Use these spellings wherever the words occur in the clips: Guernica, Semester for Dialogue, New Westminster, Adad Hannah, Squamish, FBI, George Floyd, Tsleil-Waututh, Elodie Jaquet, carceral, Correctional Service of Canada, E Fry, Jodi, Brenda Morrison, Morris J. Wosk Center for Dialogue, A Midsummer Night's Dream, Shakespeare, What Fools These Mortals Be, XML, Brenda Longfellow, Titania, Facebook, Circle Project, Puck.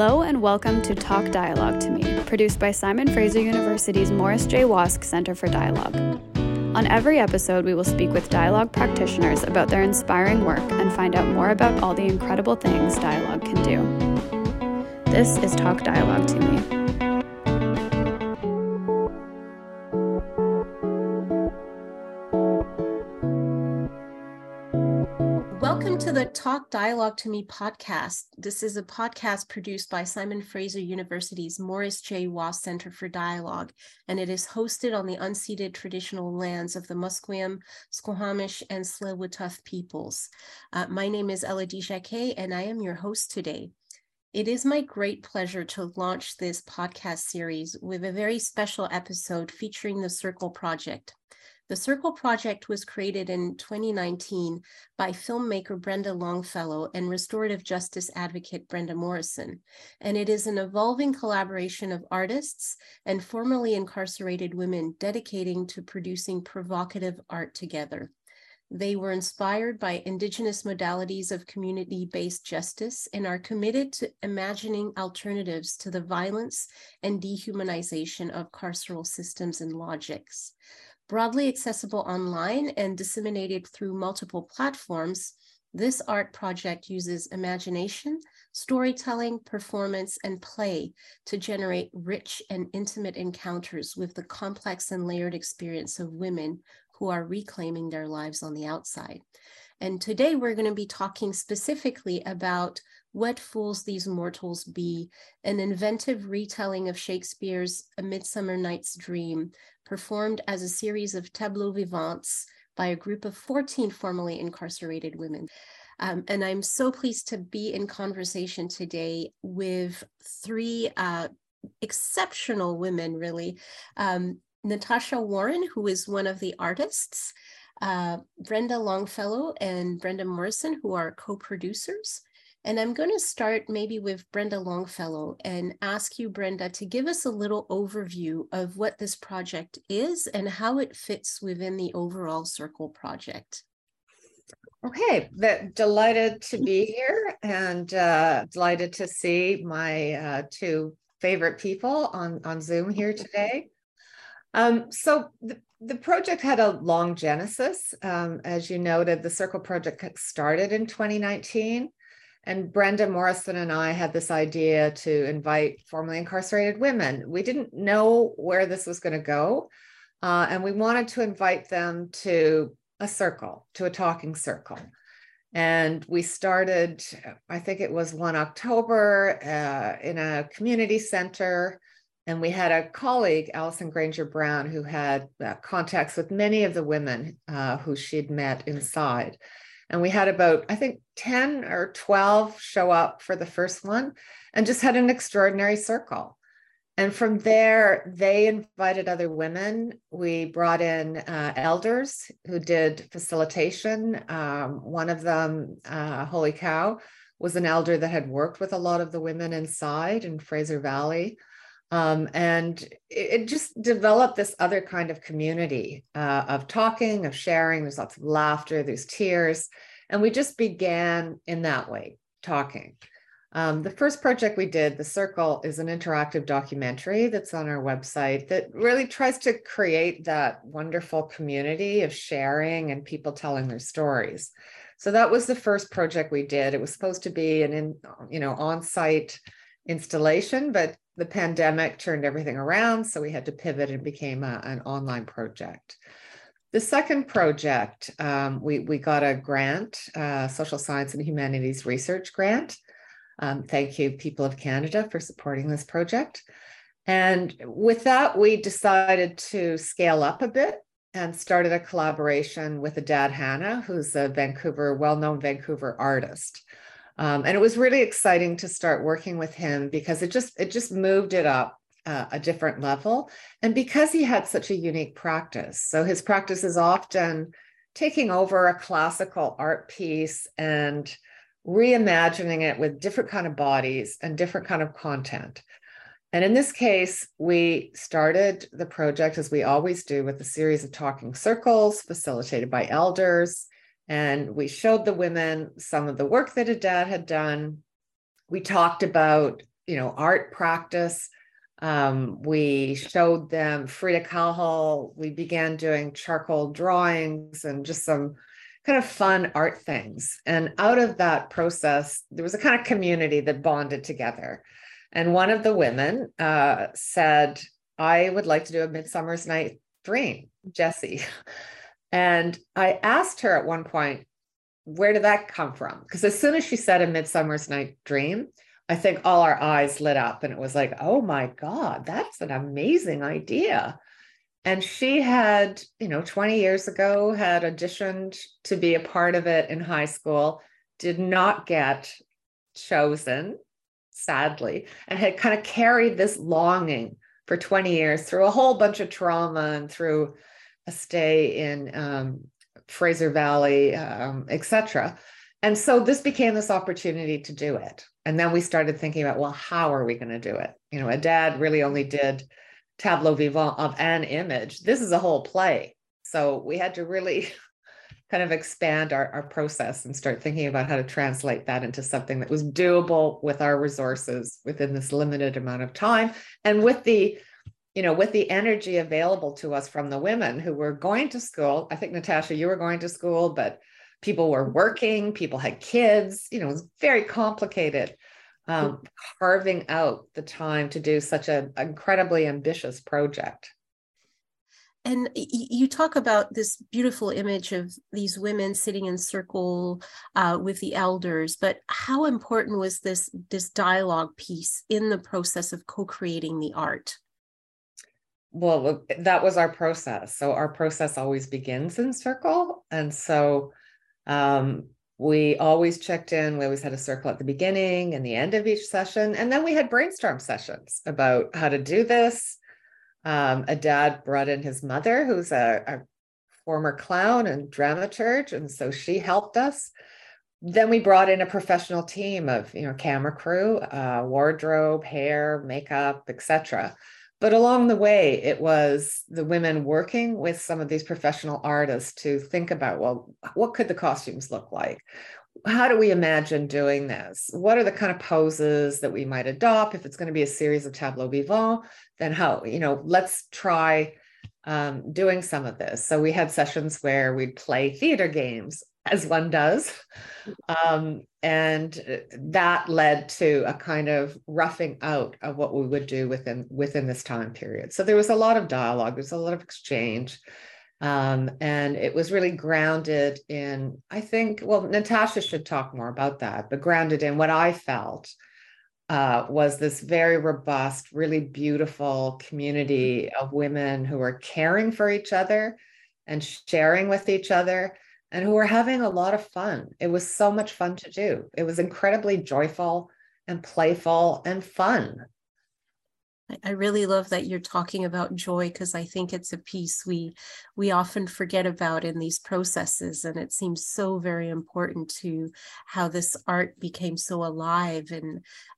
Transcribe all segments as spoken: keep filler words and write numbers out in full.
Hello and welcome to Talk Dialogue to Me, produced by Simon Fraser University's Morris J. Wosk Center for Dialogue. On every episode, we will speak with dialogue practitioners about their inspiring work and find out more about all the incredible things dialogue can do. This is Talk Dialogue to Me. The Talk Dialogue to Me podcast. This is a podcast produced by Simon Fraser University's Morris J. Wosk Center for Dialogue, and it is hosted on the unceded traditional lands of the Musqueam, Squamish, and Tsleil-Waututh peoples. Uh, my name is Elodie Jaquet, and I am your host today. It is my great pleasure to launch this podcast series with a very special episode featuring the Circle Project. The Circle Project was created in twenty nineteen by filmmaker Brenda Longfellow and restorative justice advocate Brenda Morrison, and it is an evolving collaboration of artists and formerly incarcerated women dedicating to producing provocative art together. They were inspired by Indigenous modalities of community-based justice and are committed to imagining alternatives to the violence and dehumanization of carceral systems and logics. Broadly accessible online and disseminated through multiple platforms, this art project uses imagination, storytelling, performance, and play to generate rich and intimate encounters with the complex and layered experience of women who are reclaiming their lives on the outside. And today we're going to be talking specifically about What Fools These Mortals Be, an inventive retelling of Shakespeare's A Midsummer Night's Dream, performed as a series of tableaux vivants by a group of fourteen formerly incarcerated women. Um, and I'm so pleased to be in conversation today with three uh, exceptional women, really. Um, Natasha Warren, who is one of the artists, uh, Brenda Longfellow and Brenda Morrison, who are co-producers. And I'm going to start maybe with Brenda Longfellow and ask you, Brenda, to give us a little overview of what this project is and how it fits within the overall Circle Project. Okay, but delighted to be here and uh, delighted to see my uh, two favorite people on, on Zoom here today. Um, so the, the project had a long genesis. Um, as you noted, the Circle Project started in twenty nineteen. And Brenda Morrison and I had this idea to invite formerly incarcerated women. We didn't know where this was going to go, uh, and we wanted to invite them to a circle, to a talking circle. And we started, I think it was one October, uh, in a community center, and we had a colleague, Alison Granger Brown, who had uh, contacts with many of the women uh, who she'd met inside. And we had about, I think, ten or twelve show up for the first one and just had an extraordinary circle. And from there, they invited other women. We brought in uh, elders who did facilitation. Um, one of them, uh, Holy Cow, was an elder that had worked with a lot of the women inside in Fraser Valley. Um, and it, it just developed this other kind of community uh, of talking, of sharing. There's lots of laughter, there's tears. And we just began in that way, talking. Um, the first project we did, The Circle, is an interactive documentary that's on our website that really tries to create that wonderful community of sharing and people telling their stories. So that was the first project we did. It was supposed to be an in, you know, on-site installation, but the pandemic turned everything around, so we had to pivot and became a, an online project. The second project, um, we, we got a grant, uh, Social Science and Humanities Research Grant. Um, thank you, People of Canada, for supporting this project. And with that, we decided to scale up a bit and started a collaboration with Adad Hannah, who's a Vancouver, well-known Vancouver artist. Um, and it was really exciting to start working with him because it just it just moved it up uh, a different level. And because he had such a unique practice, so his practice is often taking over a classical art piece and reimagining it with different kind of bodies and different kind of content. And in this case, we started the project, as we always do, with a series of talking circles facilitated by elders. And we showed the women some of the work that Adad had done. We talked about you know, art practice. Um, we showed them Frida Kahlo. We began doing charcoal drawings and just some kind of fun art things. And out of that process, there was a kind of community that bonded together. And one of the women uh, said, I would like to do A Midsummer Night's Dream, Jessie. And I asked her at one point, where did that come from? Because as soon as she said A Midsummer Night's Dream, I think all our eyes lit up and it was like, oh my God, that's an amazing idea. And she had, you know, twenty years ago had auditioned to be a part of it in high school, did not get chosen, sadly, and had kind of carried this longing for twenty years through a whole bunch of trauma and through a stay in um, Fraser Valley, um, et cetera. And so this became this opportunity to do it. And then we started thinking about, well, how are we going to do it? You know, Adad really only did tableau vivant of an image. This is a whole play. So we had to really kind of expand our, our process and start thinking about how to translate that into something that was doable with our resources within this limited amount of time. And with the, you know, with the energy available to us from the women who were going to school. I think, Natasha, you were going to school, but people were working, people had kids, you know, it was very complicated, um, carving out the time to do such an incredibly ambitious project. And you talk about this beautiful image of these women sitting in circle uh, with the elders, but how important was this, this dialogue piece in the process of co-creating the art? Well, that was our process. So our process always begins in circle. And so Um, we always checked in, we always had a circle at the beginning and the end of each session. And then we had brainstorm sessions about how to do this. Um, Adad brought in his mother, who's a, a former clown and dramaturge. And so she helped us. Then we brought in a professional team of, you know, camera crew, uh, wardrobe, hair, makeup, et cetera. But along the way, it was the women working with some of these professional artists to think about, well, what could the costumes look like? How do we imagine doing this? What are the kind of poses that we might adopt? If it's going to be a series of tableaux vivants, then how, you know, let's try um, doing some of this. So we had sessions where we'd play theater games, as one does. Um, and that led to a kind of roughing out of what we would do within, within this time period. So there was a lot of dialogue, there's a lot of exchange. Um, and it was really grounded in, I think, well, Natasha should talk more about that, but grounded in what I felt uh, was this very robust, really beautiful community of women who are caring for each other and sharing with each other, and who were having a lot of fun. It was so much fun to do. It was incredibly joyful and playful and fun. I really love that you're talking about joy, because I think it's a piece we we often forget about in these processes. And it seems so very important to how this art became so alive and,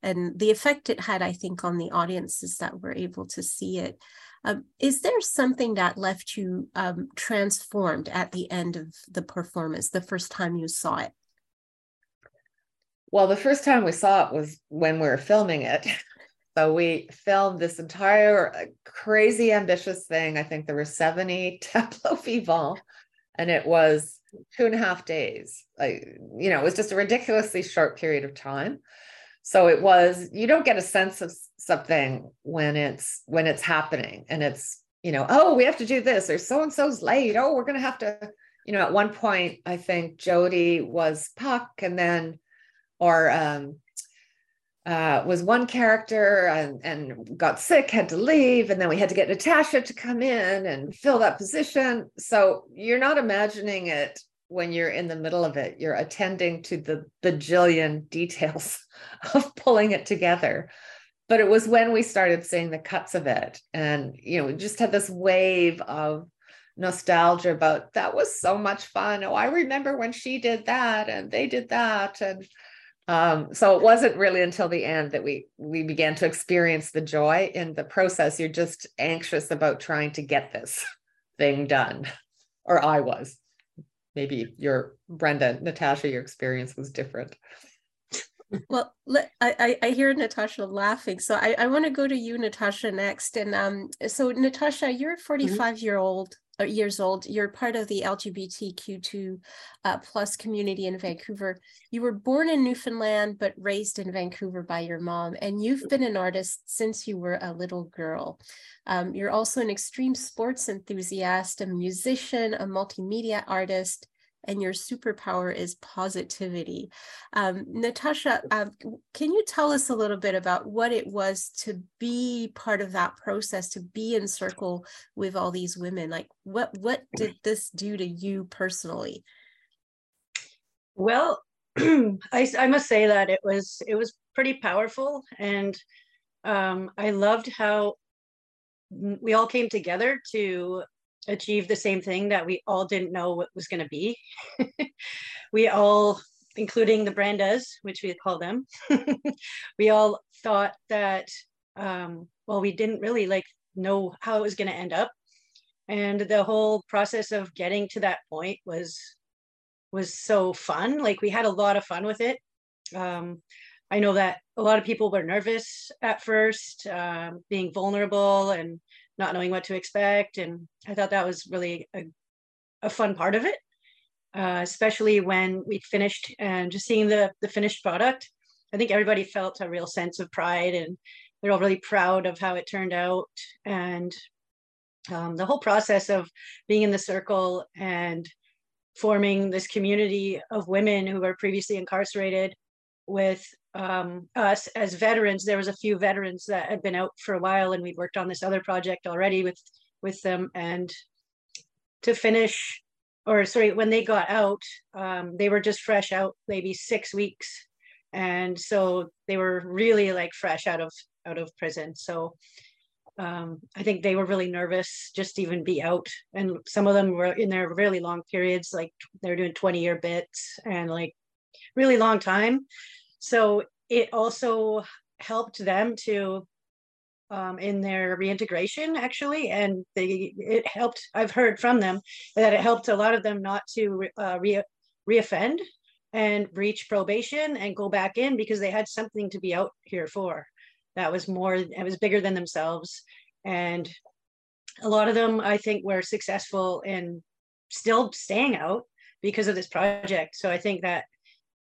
and the effect it had, I think, on the audiences that were able to see it. Um, is there something that left you um, transformed at the end of the performance, the first time you saw it? Well, the first time we saw it was when we were filming it. So we filmed this entire crazy, ambitious thing. I think there were seventy tableaux vivants, and it was two and a half days. Like, you know, it was just a ridiculously short period of time. So it was, you don't get a sense of something when it's, when it's happening and it's, you know, oh, we have to do this, or so-and-so's late. Oh, we're going to have to, you know, at one point, I think Jodi was Puck, and then, or um, uh, was one character and, and got sick, had to leave. And then we had to get Natasha to come in and fill that position. So you're not imagining it when you're in the middle of it. You're attending to the bajillion details of pulling it together. But it was when we started seeing the cuts of it. And, you know, we just had this wave of nostalgia about that was so much fun. Oh, I remember when she did that and they did that. And um, so it wasn't really until the end that we, we began to experience the joy in the process. You're just anxious about trying to get this thing done. Or I was. Maybe your Brenda, Natasha, your experience was different. Well, let, I, I hear Natasha laughing, so I, I want to go to you, Natasha, next. And um, so Natasha, you're forty-five year old uh, years old. You're part of the L G B T Q two uh, plus community in Vancouver. You were born in Newfoundland, but raised in Vancouver by your mom, and you've been an artist since you were a little girl. Um, you're also an extreme sports enthusiast, a musician, a multimedia artist, and your superpower is positivity. Um, Natasha, um, can you tell us a little bit about what it was to be part of that process, to be in Circle with all these women? Like, what, what did this do to you personally? Well, I, I must say that it was, it was pretty powerful. And um, I loved how we all came together to achieve the same thing that we all didn't know what was going to be. We all, including the Brendas, which we call them, we all thought that, um, well, we didn't really like know how it was going to end up. And the whole process of getting to that point was, was so fun. Like, we had a lot of fun with it. Um, I know that a lot of people were nervous at first, um, being vulnerable and not knowing what to expect. And I thought that was really a, a fun part of it, uh, especially when we finished and just seeing the, the finished product. I think everybody felt a real sense of pride, and they're all really proud of how it turned out. And um, the whole process of being in the circle and forming this community of women who were previously incarcerated with um, us as veterans. There was a few veterans that had been out for a while, and we worked on this other project already with, with them. And to finish, or sorry, when they got out, um, they were just fresh out, maybe six weeks. And so they were really like fresh out of, out of prison. So um, I think they were really nervous just to even be out. And some of them were in their really long periods, like they were doing twenty year bits and like really long time. So it also helped them to, um, in their reintegration actually, and they, it helped, I've heard from them that it helped a lot of them not to uh, re reoffend and breach probation and go back in, because they had something to be out here for. That was more, it was bigger than themselves. And a lot of them, I think, were successful in still staying out because of this project. So I think that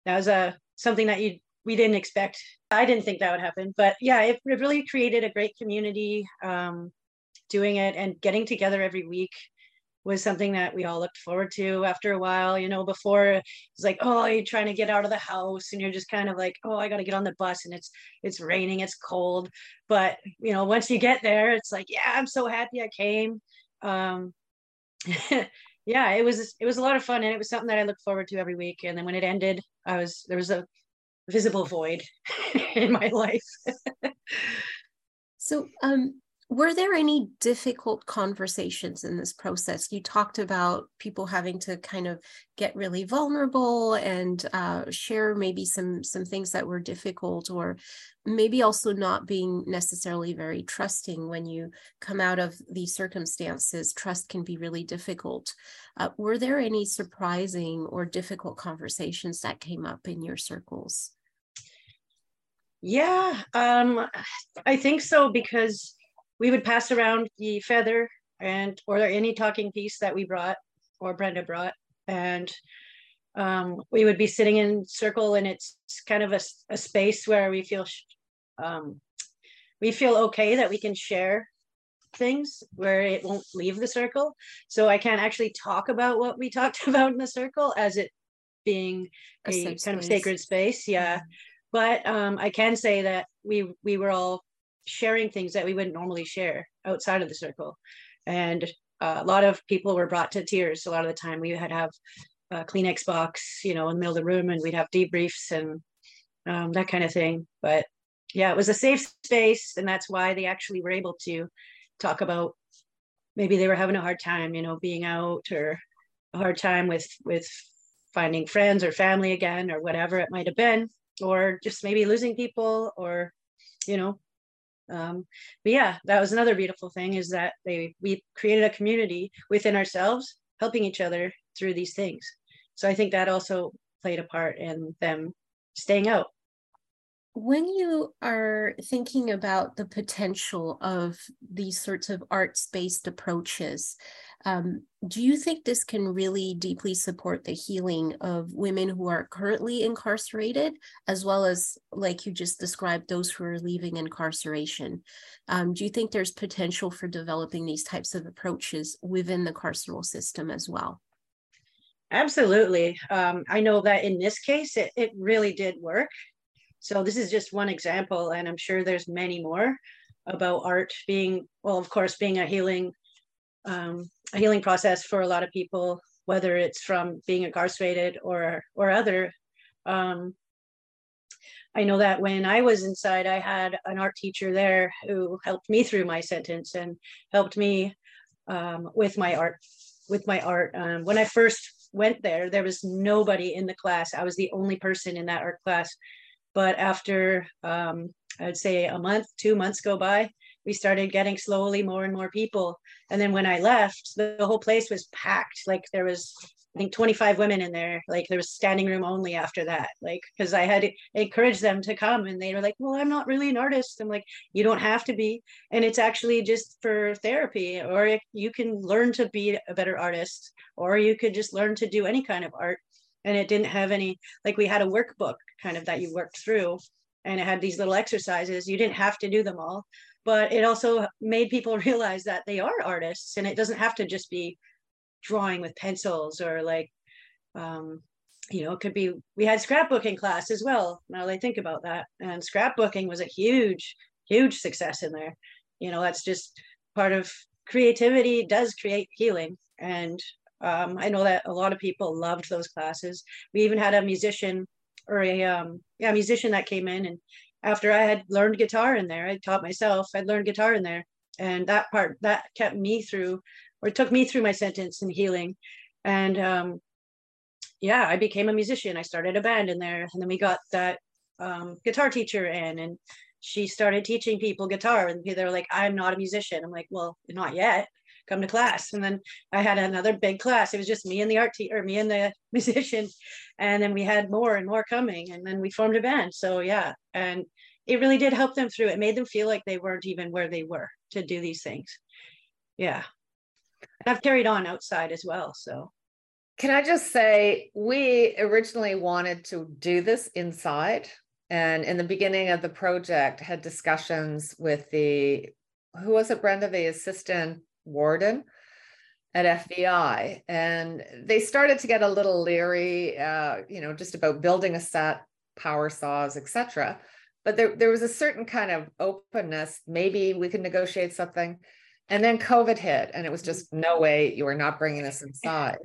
that was a, something that you, we didn't expect. I didn't think that would happen, but yeah, it, it really created a great community. Um, doing it and getting together every week was something that we all looked forward to after a while. You know, before it's like, oh, you're trying to get out of the house, and you're just kind of like, oh, I got to get on the bus, and it's, it's raining, it's cold. But, you know, once you get there, it's like, yeah, I'm so happy I came. Um, Yeah, it was it was a lot of fun, and it was something that I looked forward to every week. And then when it ended, I was there was a visible void in my life. So, um, were there any difficult conversations in this process? You talked about people having to kind of get really vulnerable and uh, share maybe some some things that were difficult, or maybe also not being necessarily very trusting when you come out of these circumstances. Trust can be really difficult. Uh, were there any surprising or difficult conversations that came up in your circles? Yeah, um, I think so, because we would pass around the feather and or any talking piece that we brought or Brenda brought, and Um, we would be sitting in circle, and it's kind of a, a space where we feel um, we feel okay that we can share things where it won't leave the circle. So I can't actually talk about what we talked about in the circle, as it being a, a kind space. of sacred space. Yeah, mm-hmm. But um, I can say that we we were all sharing things that we wouldn't normally share outside of the circle, and uh, a lot of people were brought to tears. A lot of the time, we had have. Uh, Kleenex box, you know, in the middle of the room, and we'd have debriefs and um, that kind of thing. But yeah, it was a safe space, and that's why they actually were able to talk about maybe they were having a hard time, you know, being out, or a hard time with with finding friends or family again, or whatever it might have been, or just maybe losing people, or you know. Um, but yeah, that was another beautiful thing, is that they we created a community within ourselves, helping each other through these things. So I think that also played a part in them staying out. When you are thinking about the potential of these sorts of arts-based approaches, um, do you think this can really deeply support the healing of women who are currently incarcerated, as well as, like you just described, those who are leaving incarceration? Um, do you think there's potential for developing these types of approaches within the carceral system as well? Absolutely. Um, I know that in this case, it, it really did work. So this is just one example, and I'm sure there's many more about art being, well, of course, being a healing, um, a healing process for a lot of people, whether it's from being incarcerated or or other. Um, I know that when I was inside, I had an art teacher there who helped me through my sentence and helped me um, with my art. With my art, um, when I first went there, there was nobody in the class. I was the only person in that art class. But after, um, I would say a month, two months go by, we started getting slowly more and more people. And then when I left, the, the whole place was packed. Like there was, I think twenty-five women in there. Like there was standing room only after that. Like, cause I had encouraged them to come and they were like, well, I'm not really an artist. I'm like, you don't have to be. And it's actually just for therapy, or you can learn to be a better artist, or you could just learn to do any kind of art. And it didn't have any, like we had a workbook kind of that you worked through, and it had these little exercises. You didn't have to do them all, but it also made people realize that they are artists, and it doesn't have to just be drawing with pencils or like, um, you know, it could be, we had scrapbooking class as well, now that I think about that. And scrapbooking was a huge, huge success in there. You know, that's just part of creativity does create healing. And Um, I know that a lot of people loved those classes. We even had a musician or a um, yeah, musician that came in, and after I had learned guitar in there, I taught myself, I'd learned guitar in there. And that part, that kept me through, or took me through my sentence and healing. And um, yeah, I became a musician. I started a band in there, and then we got that um, guitar teacher in, and she started teaching people guitar, and they were like, I'm not a musician. I'm like, well, not yet. Come to class. And then I had another big class. It was just me and the art teacher, or me and the musician. And then we had more and more coming, and then we formed a band. So yeah, and it really did help them through. It made them feel like they weren't even where they were to do these things. Yeah. And I've carried on outside as well. So can I just say, we originally wanted to do this inside, and in the beginning of the project had discussions with the, who was it, Brenda, the assistant warden at F B I, and they started to get a little leery, uh, you know, just about building a set, power saws, et cetera. But there, there was a certain kind of openness. Maybe we could negotiate something. And then COVID hit, and it was just no way, you are not bringing this inside.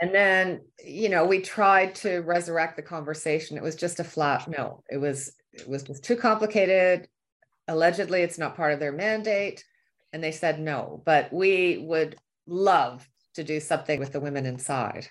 And then, you know, we tried to resurrect the conversation. It was just a flat no. It was, it was just too complicated. Allegedly, it's not part of their mandate. And they said no, but we would love to do something with the women inside.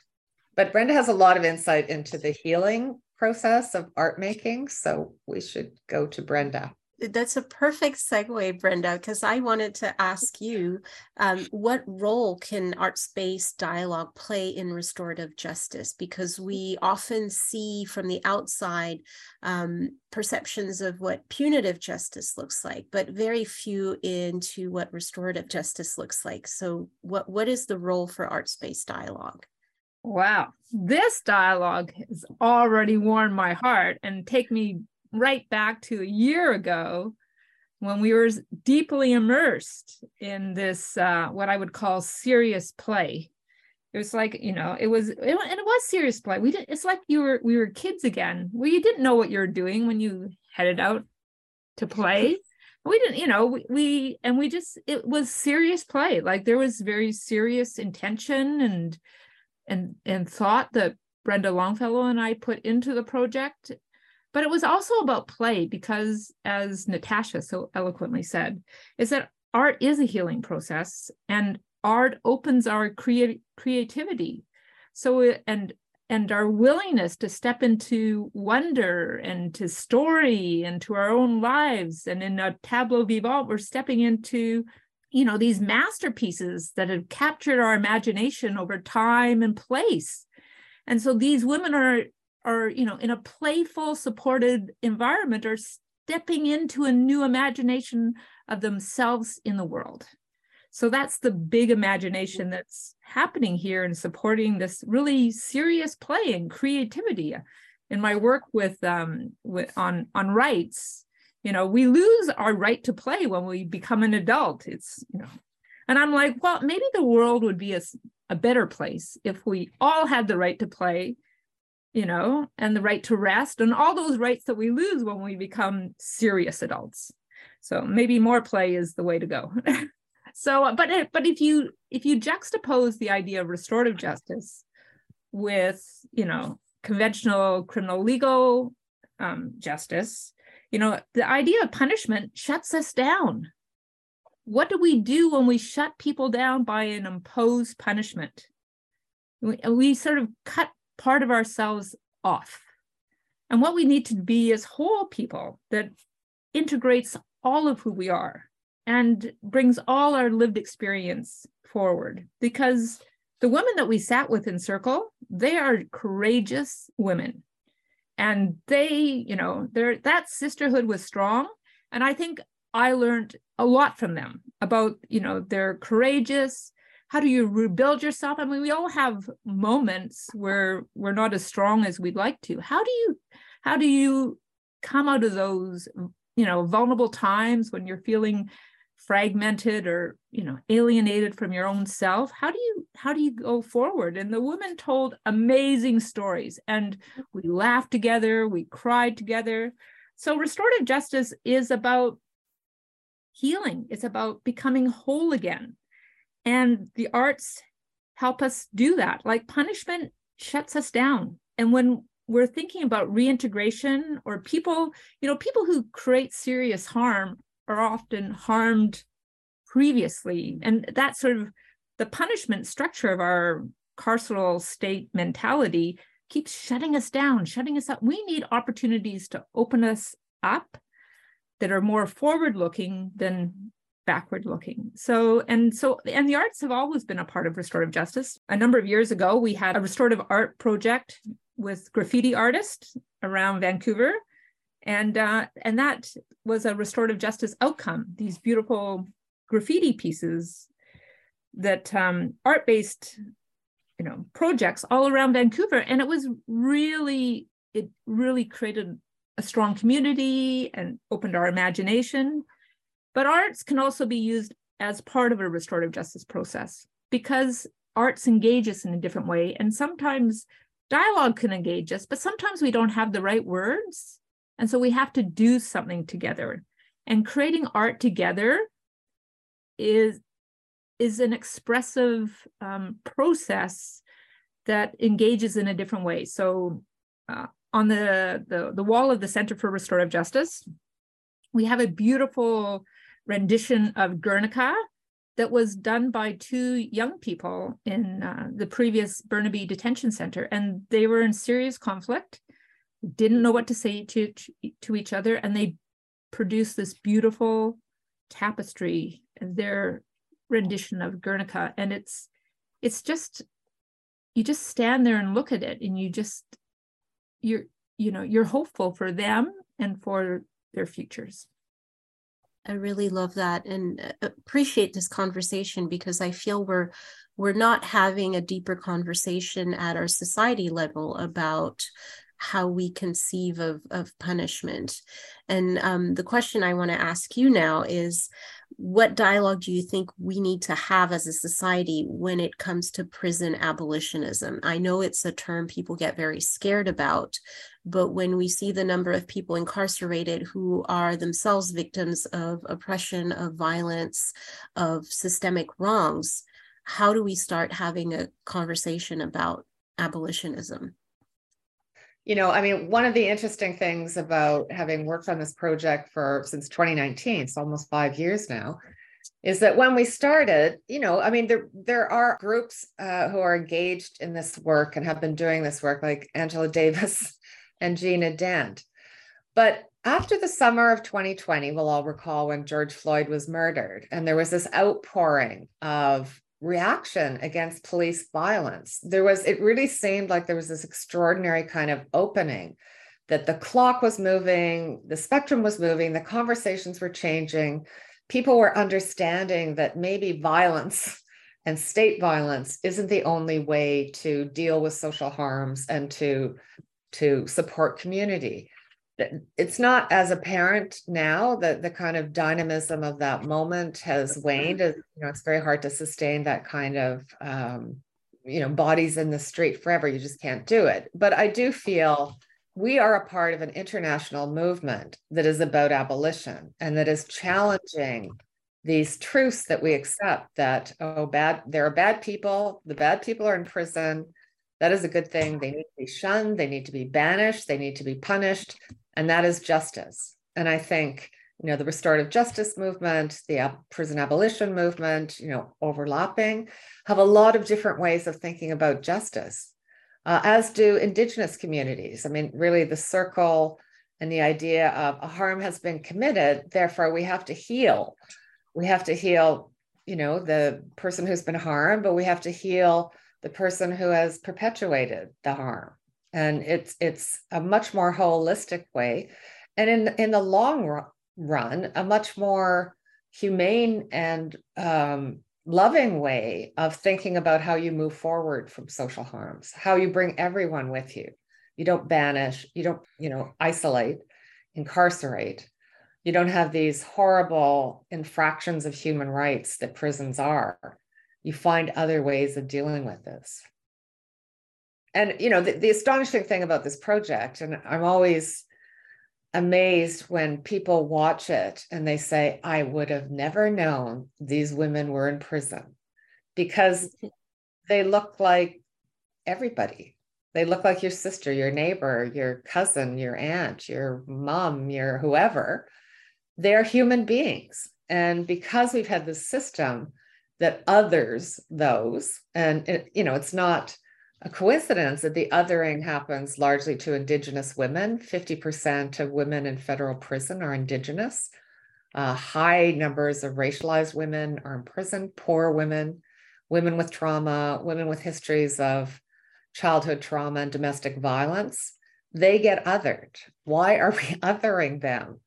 But Brenda has a lot of insight into the healing process of art making, so we should go to Brenda. That's a perfect segue, Brenda, because I wanted to ask you, um, what role can arts-based dialogue play in restorative justice? Because we often see from the outside um, perceptions of what punitive justice looks like, but very few into what restorative justice looks like. So what, what is the role for arts-based dialogue? Wow, this dialogue has already warmed my heart and take me right back to a year ago when we were deeply immersed in this, uh, what I would call serious play. It was like, you know, it was, it, and it was serious play. We didn't, it's like you were, we were kids again. Well, you didn't know what you were doing when you headed out to play. We didn't, you know, we, we and we just, it was serious play. Like there was very serious intention and, and, and thought that Brenda Longfellow and I put into the project. But it was also about play because, as Natasha so eloquently said, is that art is a healing process, and art opens our creati- creativity. So, and, and our willingness to step into wonder and to story and to our own lives. And in a tableau vivant, we're stepping into, you know, these masterpieces that have captured our imagination over time and place. And so these women are or, you know, in a playful, supported environment, are stepping into a new imagination of themselves in the world. So that's the big imagination that's happening here and supporting this really serious play and creativity. In my work with, um, with on, on rights, you know, we lose our right to play when we become an adult. It's, you know, and I'm like, well, maybe the world would be a, a better place if we all had the right to play, you know, and the right to rest and all those rights that we lose when we become serious adults. So maybe more play is the way to go. So, but, but if you, if you juxtapose the idea of restorative justice with, you know, conventional criminal legal um, justice, you know, the idea of punishment shuts us down. What do we do when we shut people down by an imposed punishment? We, we sort of cut part of ourselves off. And what we need to be is whole people that integrates all of who we are and brings all our lived experience forward. Because the women that we sat with in Circle, they are courageous women. And they, you know, they're, that sisterhood was strong. And I think I learned a lot from them about, you know, they're courageous. How do you rebuild yourself? I mean, we all have moments where we're not as strong as we'd like to. How do you, how do you come out of those, you know, vulnerable times when you're feeling fragmented or, you know, alienated from your own self? How do you, how do you go forward? And the women told amazing stories, and we laughed together, we cried together. So restorative justice is about healing. It's about becoming whole again. And the arts help us do that. Like punishment shuts us down. And when we're thinking about reintegration or people, you know, people who create serious harm are often harmed previously. And that sort of the punishment structure of our carceral state mentality keeps shutting us down, shutting us up. We need opportunities to open us up that are more forward-looking than backward-looking. So, and so, and the arts have always been a part of restorative justice. A number of years ago, we had a restorative art project with graffiti artists around Vancouver. And, uh, and that was a restorative justice outcome, these beautiful graffiti pieces that um, art-based, you know, projects all around Vancouver. And it was really, it really created a strong community and opened our imagination. But arts can also be used as part of a restorative justice process because arts engage us in a different way. And sometimes dialogue can engage us, but sometimes we don't have the right words. And so we have to do something together. And creating art together is, is an expressive um, process that engages in a different way. So uh, on the, the, the wall of the Center for Restorative Justice, we have a beautiful rendition of Guernica that was done by two young people in uh, the previous Burnaby detention center. And they were in serious conflict, didn't know what to say to, to each other, and they produced this beautiful tapestry, their rendition of Guernica. And it's it's just, you just stand there and look at it, and you just, you're, you know, you're hopeful for them and for their futures. I really love that and appreciate this conversation, because I feel we're we're not having a deeper conversation at our society level about how we conceive of, of punishment. And um, the question I want to ask you now is, what dialogue do you think we need to have as a society when it comes to prison abolitionism? I know it's a term people get very scared about, but when we see the number of people incarcerated who are themselves victims of oppression, of violence, of systemic wrongs, how do we start having a conversation about abolitionism? You know, I mean, one of the interesting things about having worked on this project for since twenty nineteen, it's almost five years now, is that when we started, you know, I mean, there there are groups uh, who are engaged in this work and have been doing this work, like Angela Davis and Gina Dent. But after the summer of twenty twenty, we'll all recall when George Floyd was murdered, and there was this outpouring of reaction against police violence. There was, it really seemed like there was this extraordinary kind of opening, that the clock was moving, the spectrum was moving, the conversations were changing. People were understanding that maybe violence and state violence isn't the only way to deal with social harms and to, to support community. It's not as apparent now that the kind of dynamism of that moment has waned. You know, it's very hard to sustain that kind of, um, you know, bodies in the street forever. You just can't do it. But I do feel we are a part of an international movement that is about abolition and that is challenging these truths that we accept that, oh, bad, there are bad people, the bad people are in prison. That is a good thing. They need to be shunned. They need to be banished. They need to be punished. And that is justice. And I think, you know, the restorative justice movement, the prison abolition movement, you know, overlapping, have a lot of different ways of thinking about justice, uh, as do Indigenous communities. I mean, really the circle and the idea of a harm has been committed, therefore we have to heal. We have to heal, you know, the person who's been harmed, but we have to heal the person who has perpetuated the harm. And it's it's a much more holistic way. And in, in the long run, a much more humane and um, loving way of thinking about how you move forward from social harms, how you bring everyone with you. You don't banish, you don't, you know, isolate, incarcerate. You don't have these horrible infractions of human rights that prisons are. You find other ways of dealing with this. And, you know, the, the astonishing thing about this project, and I'm always amazed when people watch it and they say, I would have never known these women were in prison, because they look like everybody. They look like your sister, your neighbor, your cousin, your aunt, your mom, your whoever. They're human beings. And because we've had this system that others those, and it, you know, it's not a coincidence that the othering happens largely to Indigenous women. fifty percent of women in federal prison are Indigenous. Uh, high numbers of racialized women are in prison, poor women, women with trauma, women with histories of childhood trauma and domestic violence. They get othered. Why are we othering them?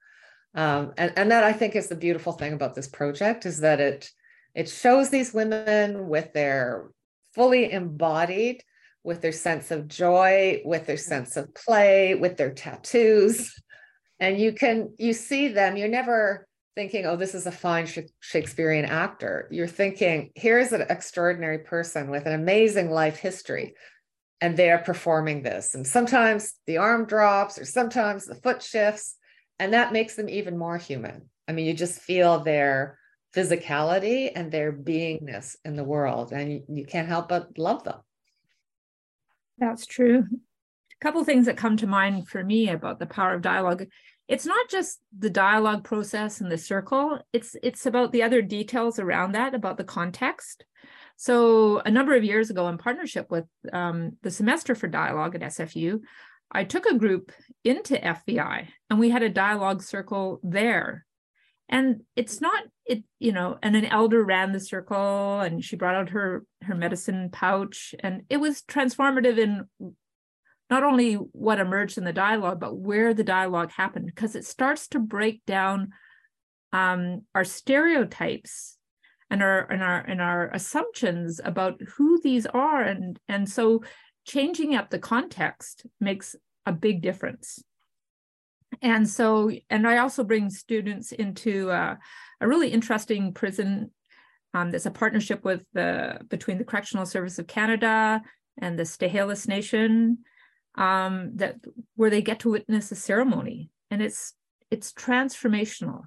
Um, and, and that, I think, is the beautiful thing about this project, is that it It shows these women with their fully embodied, with their sense of joy, with their sense of play, with their tattoos. And you can, you see them, you're never thinking, oh, this is a fine Shakespearean actor. You're thinking, here's an extraordinary person with an amazing life history, and they are performing this. And sometimes the arm drops, or sometimes the foot shifts, and that makes them even more human. I mean, you just feel their physicality and their beingness in the world, and you, you can't help but love them. That's true. A couple of things that come to mind for me about the power of dialogue. It's not just the dialogue process and the circle, it's it's about the other details around that, about the context. So a number of years ago, in partnership with um, the Semester for Dialogue at S F U, I took a group into F B I, and we had a dialogue circle there. And it's not, it, you know, and an elder ran the circle, and she brought out her, her medicine pouch. And it was transformative in not only what emerged in the dialogue, but where the dialogue happened, because it starts to break down um, our stereotypes and our, and our, and our assumptions about who these are. And, and so changing up the context makes a big difference. And so, and I also bring students into uh, a really interesting prison. Um, there's a partnership with the, between the Correctional Service of Canada and the Tsleil-Waututh Nation, um, that where they get to witness a ceremony, and it's it's transformational,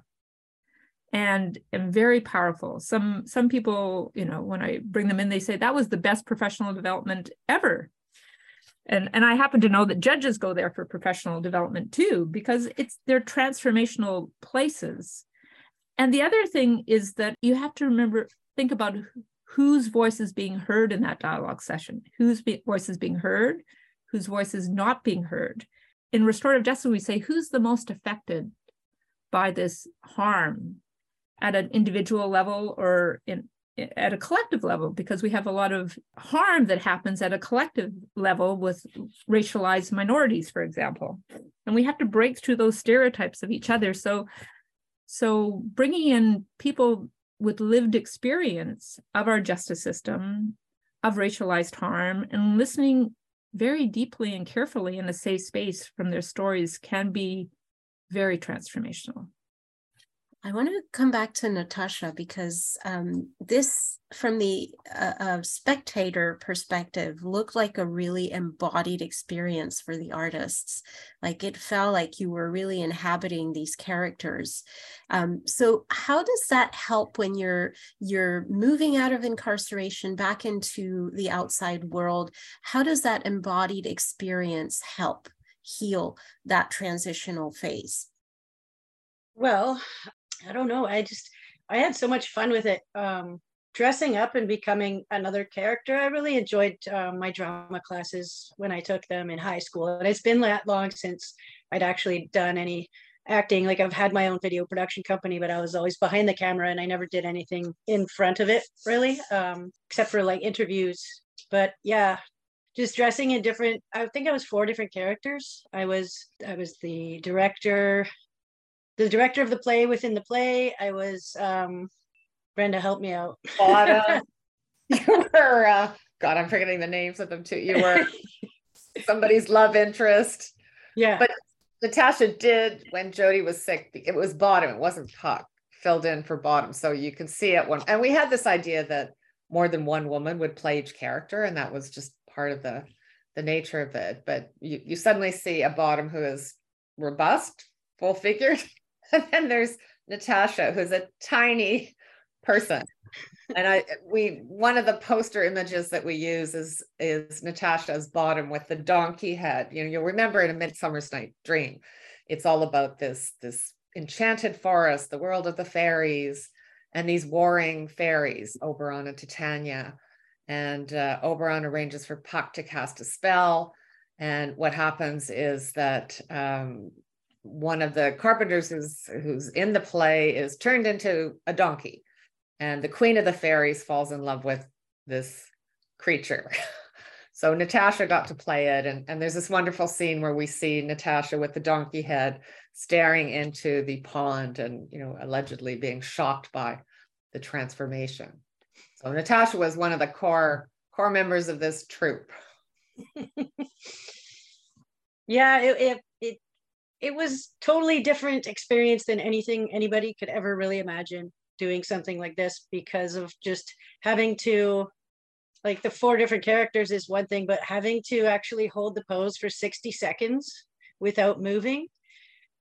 and and very powerful. Some some people, you know, when I bring them in, they say that was the best professional development ever. And, and I happen to know that judges go there for professional development too, because it's they're transformational places. And the other thing is that you have to remember, think about whose voice is being heard in that dialogue session, whose be- voice is being heard, whose voice is not being heard. In restorative justice, we say, who's the most affected by this harm at an individual level or in, at a collective level, because we have a lot of harm that happens at a collective level with racialized minorities, for example. And we have to break through those stereotypes of each other. So, so bringing in people with lived experience of our justice system, of racialized harm, and listening very deeply and carefully in a safe space from their stories can be very transformational. I want to come back to Natasha, because um, this, from the uh, uh, spectator perspective, looked like a really embodied experience for the artists. Like, it felt like you were really inhabiting these characters. Um, so how does that help when you're you're moving out of incarceration back into the outside world? How does that embodied experience help heal that transitional phase? Well, I don't know. I just, I had so much fun with it. Um, dressing up and becoming another character. I really enjoyed uh, my drama classes when I took them in high school. And it's been that long since I'd actually done any acting. Like, I've had my own video production company, but I was always behind the camera and I never did anything in front of it, really, um, except for like interviews. But yeah, just dressing in different, I think I was four different characters. I was, I was the director, the director of the play within the play. I was, um, Brenda, help me out. Autumn. You were, uh, God, I'm forgetting the names of them too. You were somebody's love interest. Yeah. But Natasha did, when Jodi was sick, it was Bottom, it wasn't Puck, filled in for Bottom. So you can see it. One, and we had this idea that more than one woman would play each character. And that was just part of the, the nature of it. But you, you suddenly see a Bottom who is robust, full figured. And then there's Natasha, who's a tiny person. And I, we, one of the poster images that we use is, is Natasha's Bottom with the donkey head. You know, you'll remember in A Midsummer Night's Dream, it's all about this, this enchanted forest, the world of the fairies, and these warring fairies, Oberon and Titania. And uh, Oberon arranges for Puck to cast a spell. And what happens is that, um, one of the carpenters who's, who's in the play is turned into a donkey, and the queen of the fairies falls in love with this creature. So Natasha got to play it. And, and there's this wonderful scene where we see Natasha with the donkey head staring into the pond and, you know, allegedly being shocked by the transformation. So Natasha was one of the core, core members of this troupe. Yeah, it, it, it It was totally different experience than anything anybody could ever really imagine doing something like this, because of just having to, like, the four different characters is one thing, but having to actually hold the pose for sixty seconds without moving,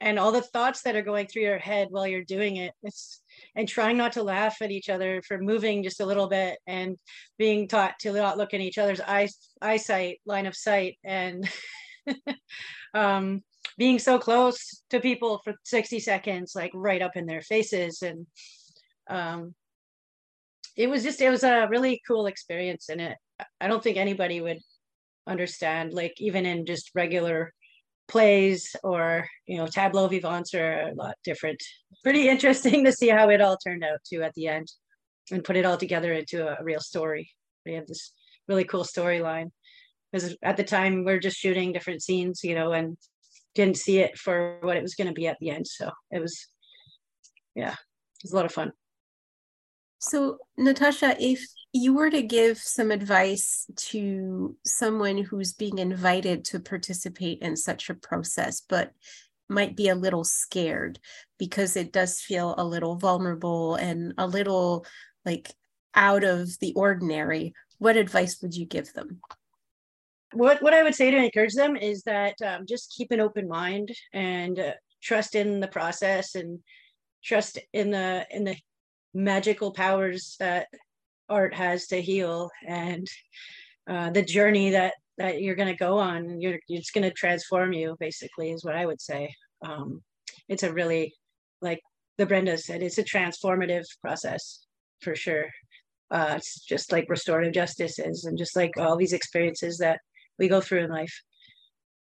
and all the thoughts that are going through your head while you're doing it, it's, and trying not to laugh at each other for moving just a little bit, and being taught to not look in each other's eye, eyesight, line of sight, and um, being so close to people for sixty seconds, like right up in their faces. And um, it was just, it was a really cool experience. And it, I don't think anybody would understand, like, even in just regular plays or, you know, tableau vivants are a lot different. Pretty interesting to see how it all turned out too at the end, and put it all together into a, a real story. We have this really cool storyline, because at the time we're just shooting different scenes, you know, and didn't see it for what it was going to be at the end. So it was, yeah, it was a lot of fun. So Natasha, if you were to give some advice to someone who's being invited to participate in such a process, but might be a little scared because it does feel a little vulnerable and a little like out of the ordinary, what advice would you give them? What, what I would say to encourage them is that um, just keep an open mind and uh, trust in the process, and trust in the in the magical powers that art has to heal, and uh, the journey that that you're going to go on. You're, you're just going to transform you, basically, is what I would say. Um, it's a really, like the Brenda said, it's a transformative process for sure. Uh, it's just like restorative justice is, and just like all these experiences that we go through in life.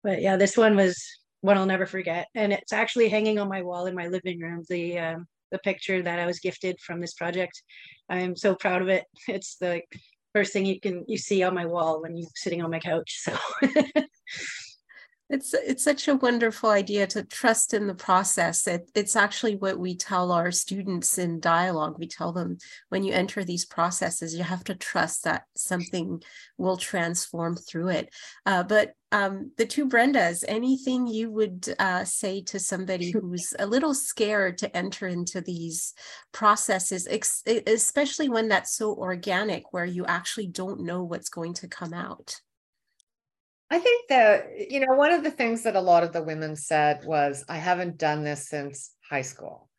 But yeah, this one was one I'll never forget, and it's actually hanging on my wall in my living room, the um, the picture that I was gifted from this project. I'm so proud of it. It's the first thing you can you see on my wall when you're sitting on my couch. So it's it's such a wonderful idea to trust in the process. It, it's actually what we tell our students in dialogue. We tell them, when you enter these processes, you have to trust that something will transform through it. Uh, but um, the two Brendas, anything you would uh, say to somebody who's a little scared to enter into these processes, ex especially one that's so organic, where you actually don't know what's going to come out? I think that, you know, one of the things that a lot of the women said was, I haven't done this since high school.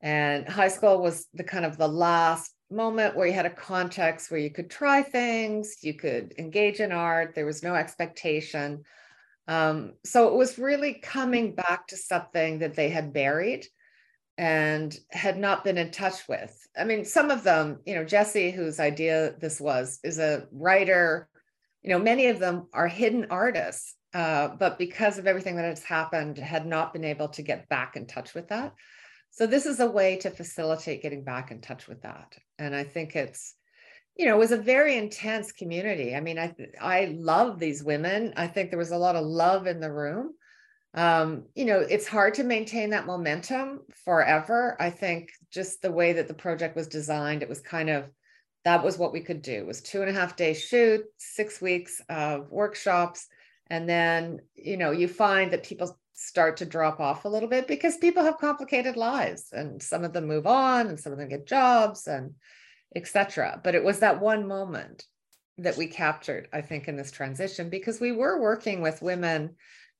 And high school was the kind of the last moment where you had a context where you could try things, you could engage in art, there was no expectation. Um, so it was really coming back to something that they had buried and had not been in touch with. I mean, some of them, you know, Jessie, whose idea this was, is a writer. You know, many of them are hidden artists, uh, but because of everything that has happened, had not been able to get back in touch with that. So this is a way to facilitate getting back in touch with that. And I think it's, you know, it was a very intense community. I mean, I, I love these women. I think there was a lot of love in the room. Um, you know, it's hard to maintain that momentum forever. I think just the way that the project was designed, it was kind of, that was what we could do. It was two and a half day shoot, six weeks of workshops. And then, you know, you find that people start to drop off a little bit because people have complicated lives and some of them move on and some of them get jobs and et cetera. But it was that one moment that we captured, I think, in this transition, because we were working with women,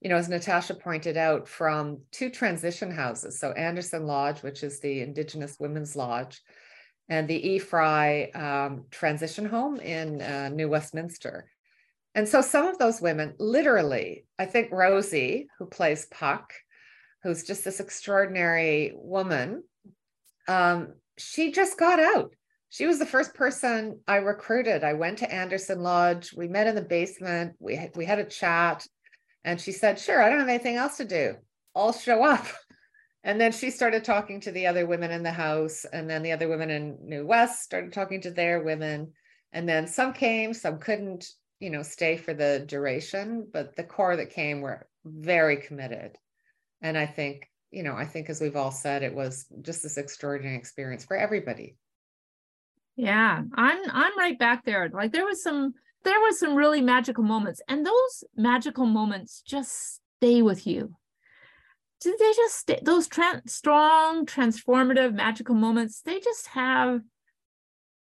you know, as Natasha pointed out, from two transition houses. So Anderson Lodge, which is the Indigenous Women's Lodge, and the E. Fry um, transition home in uh, New Westminster. And so some of those women, literally, I think Rosie, who plays Puck, who's just this extraordinary woman, um, she just got out. She was the first person I recruited. I went to Anderson Lodge, we met in the basement, we had, we had a chat, and she said, sure, I don't have anything else to do, I'll show up. And then she started talking to the other women in the house, and then the other women in New West started talking to their women. And then some came, some couldn't, you know, stay for the duration, but the core that came were very committed. And I think, you know, I think as we've all said, it was just this extraordinary experience for everybody. Yeah, I'm I'm right back there. Like there was some there was some really magical moments, and those magical moments just stay with you. Did they just stay, those tra strong, transformative, magical moments, they just have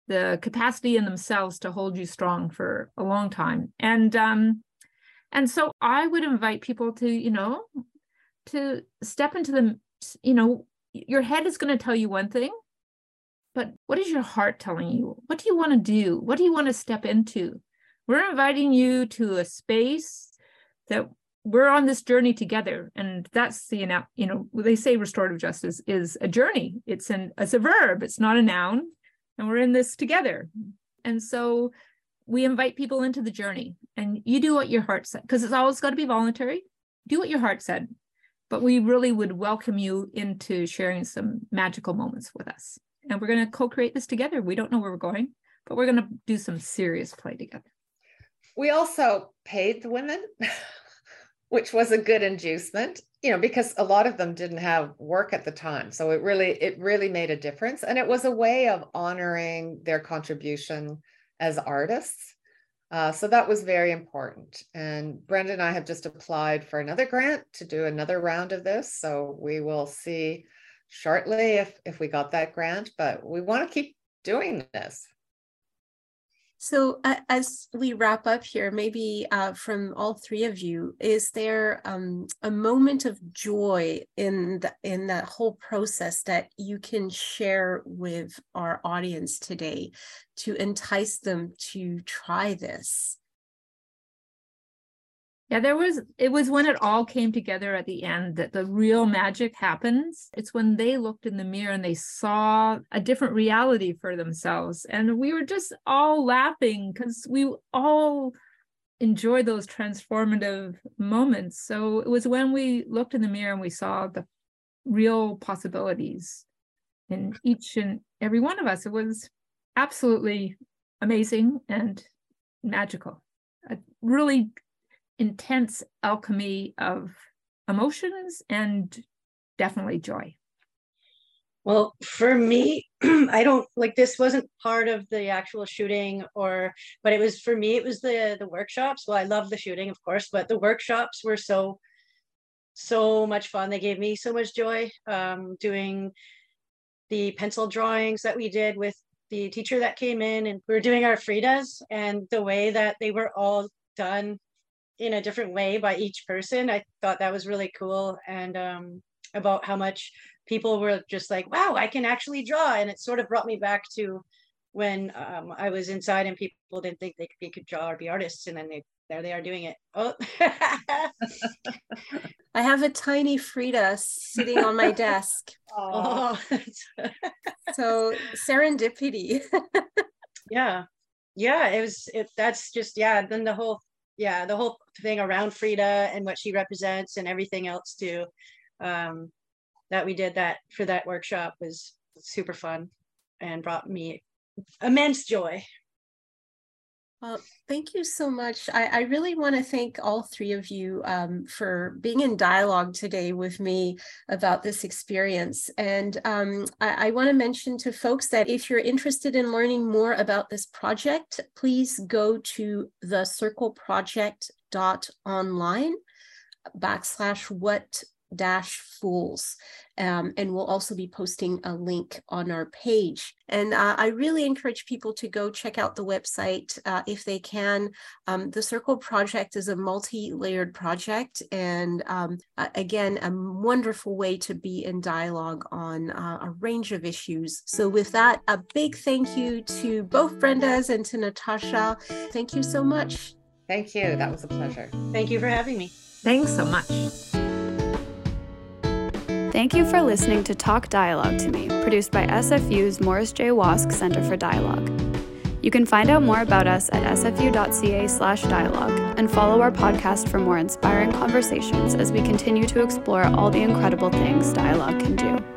the capacity in themselves to hold you strong for a long time. And um, and so I would invite people to, you know, to step into the, you know, your head is going to tell you one thing, but what is your heart telling you? What do you want to do? What do you want to step into? We're inviting you to a space that we're on this journey together, and that's the, you know, they say restorative justice is a journey. It's an, it's a verb, it's not a noun, and we're in this together. And so we invite people into the journey, and you do what your heart said, because it's always got to be voluntary. Do what your heart said, but we really would welcome you into sharing some magical moments with us. And we're going to co-create this together. We don't know where we're going, but we're going to do some serious play together. We also paid the women. Which was a good inducement, you know, because a lot of them didn't have work at the time. So it really, it really made a difference. And it was a way of honoring their contribution as artists. Uh, so that was very important. And Brenda and I have just applied for another grant to do another round of this. So we will see shortly if, if we got that grant, but we want to keep doing this. So uh, as we wrap up here, maybe uh, from all three of you, is there um, a moment of joy in the, in that whole process that you can share with our audience today to entice them to try this? Yeah, there was, it was when it all came together at the end that the real magic happens. It's when they looked in the mirror and they saw a different reality for themselves. And we were just all laughing because we all enjoy those transformative moments. So it was when we looked in the mirror and we saw the real possibilities in each and every one of us. It was absolutely amazing and magical, a really intense alchemy of emotions and definitely joy. Well, for me, I don't like this wasn't part of the actual shooting or, but it was for me, it was the, the workshops. Well, I love the shooting, of course, but the workshops were so, so much fun. They gave me so much joy um, doing the pencil drawings that we did with the teacher that came in, and we were doing our Fridas, and the way that they were all done in a different way by each person. I thought that was really cool. And um, about how much people were just like, wow, I can actually draw. And it sort of brought me back to when um, I was inside and people didn't think they could, they could draw or be artists. And then they, there they are doing it. Oh, I have a tiny Frida sitting on my desk. Oh, so serendipity. Yeah. Yeah, it was, it, that's just, yeah. Then the whole, yeah, the whole thing around Frida and what she represents and everything else too. Um, that we did that for that workshop was super fun and brought me immense joy. Well, thank you so much. I, I really want to thank all three of you um, for being in dialogue today with me about this experience. And um, I, I want to mention to folks that if you're interested in learning more about this project, please go to the circle project dot online backslash what dash fools. Um, and we'll also be posting a link on our page. And uh, I really encourage people to go check out the website uh, if they can. Um, the Circle Project is a multi-layered project. And um, again, a wonderful way to be in dialogue on uh, a range of issues. So with that, a big thank you to both Brenda's and to Natasha. Thank you so much. Thank you. That was a pleasure. Thank you for having me. Thanks so much. Thank you for listening to Talk Dialogue to Me, produced by S F U's Morris J. Wosk Center for Dialogue. You can find out more about us at sfu.ca slash dialogue and follow our podcast for more inspiring conversations as we continue to explore all the incredible things dialogue can do.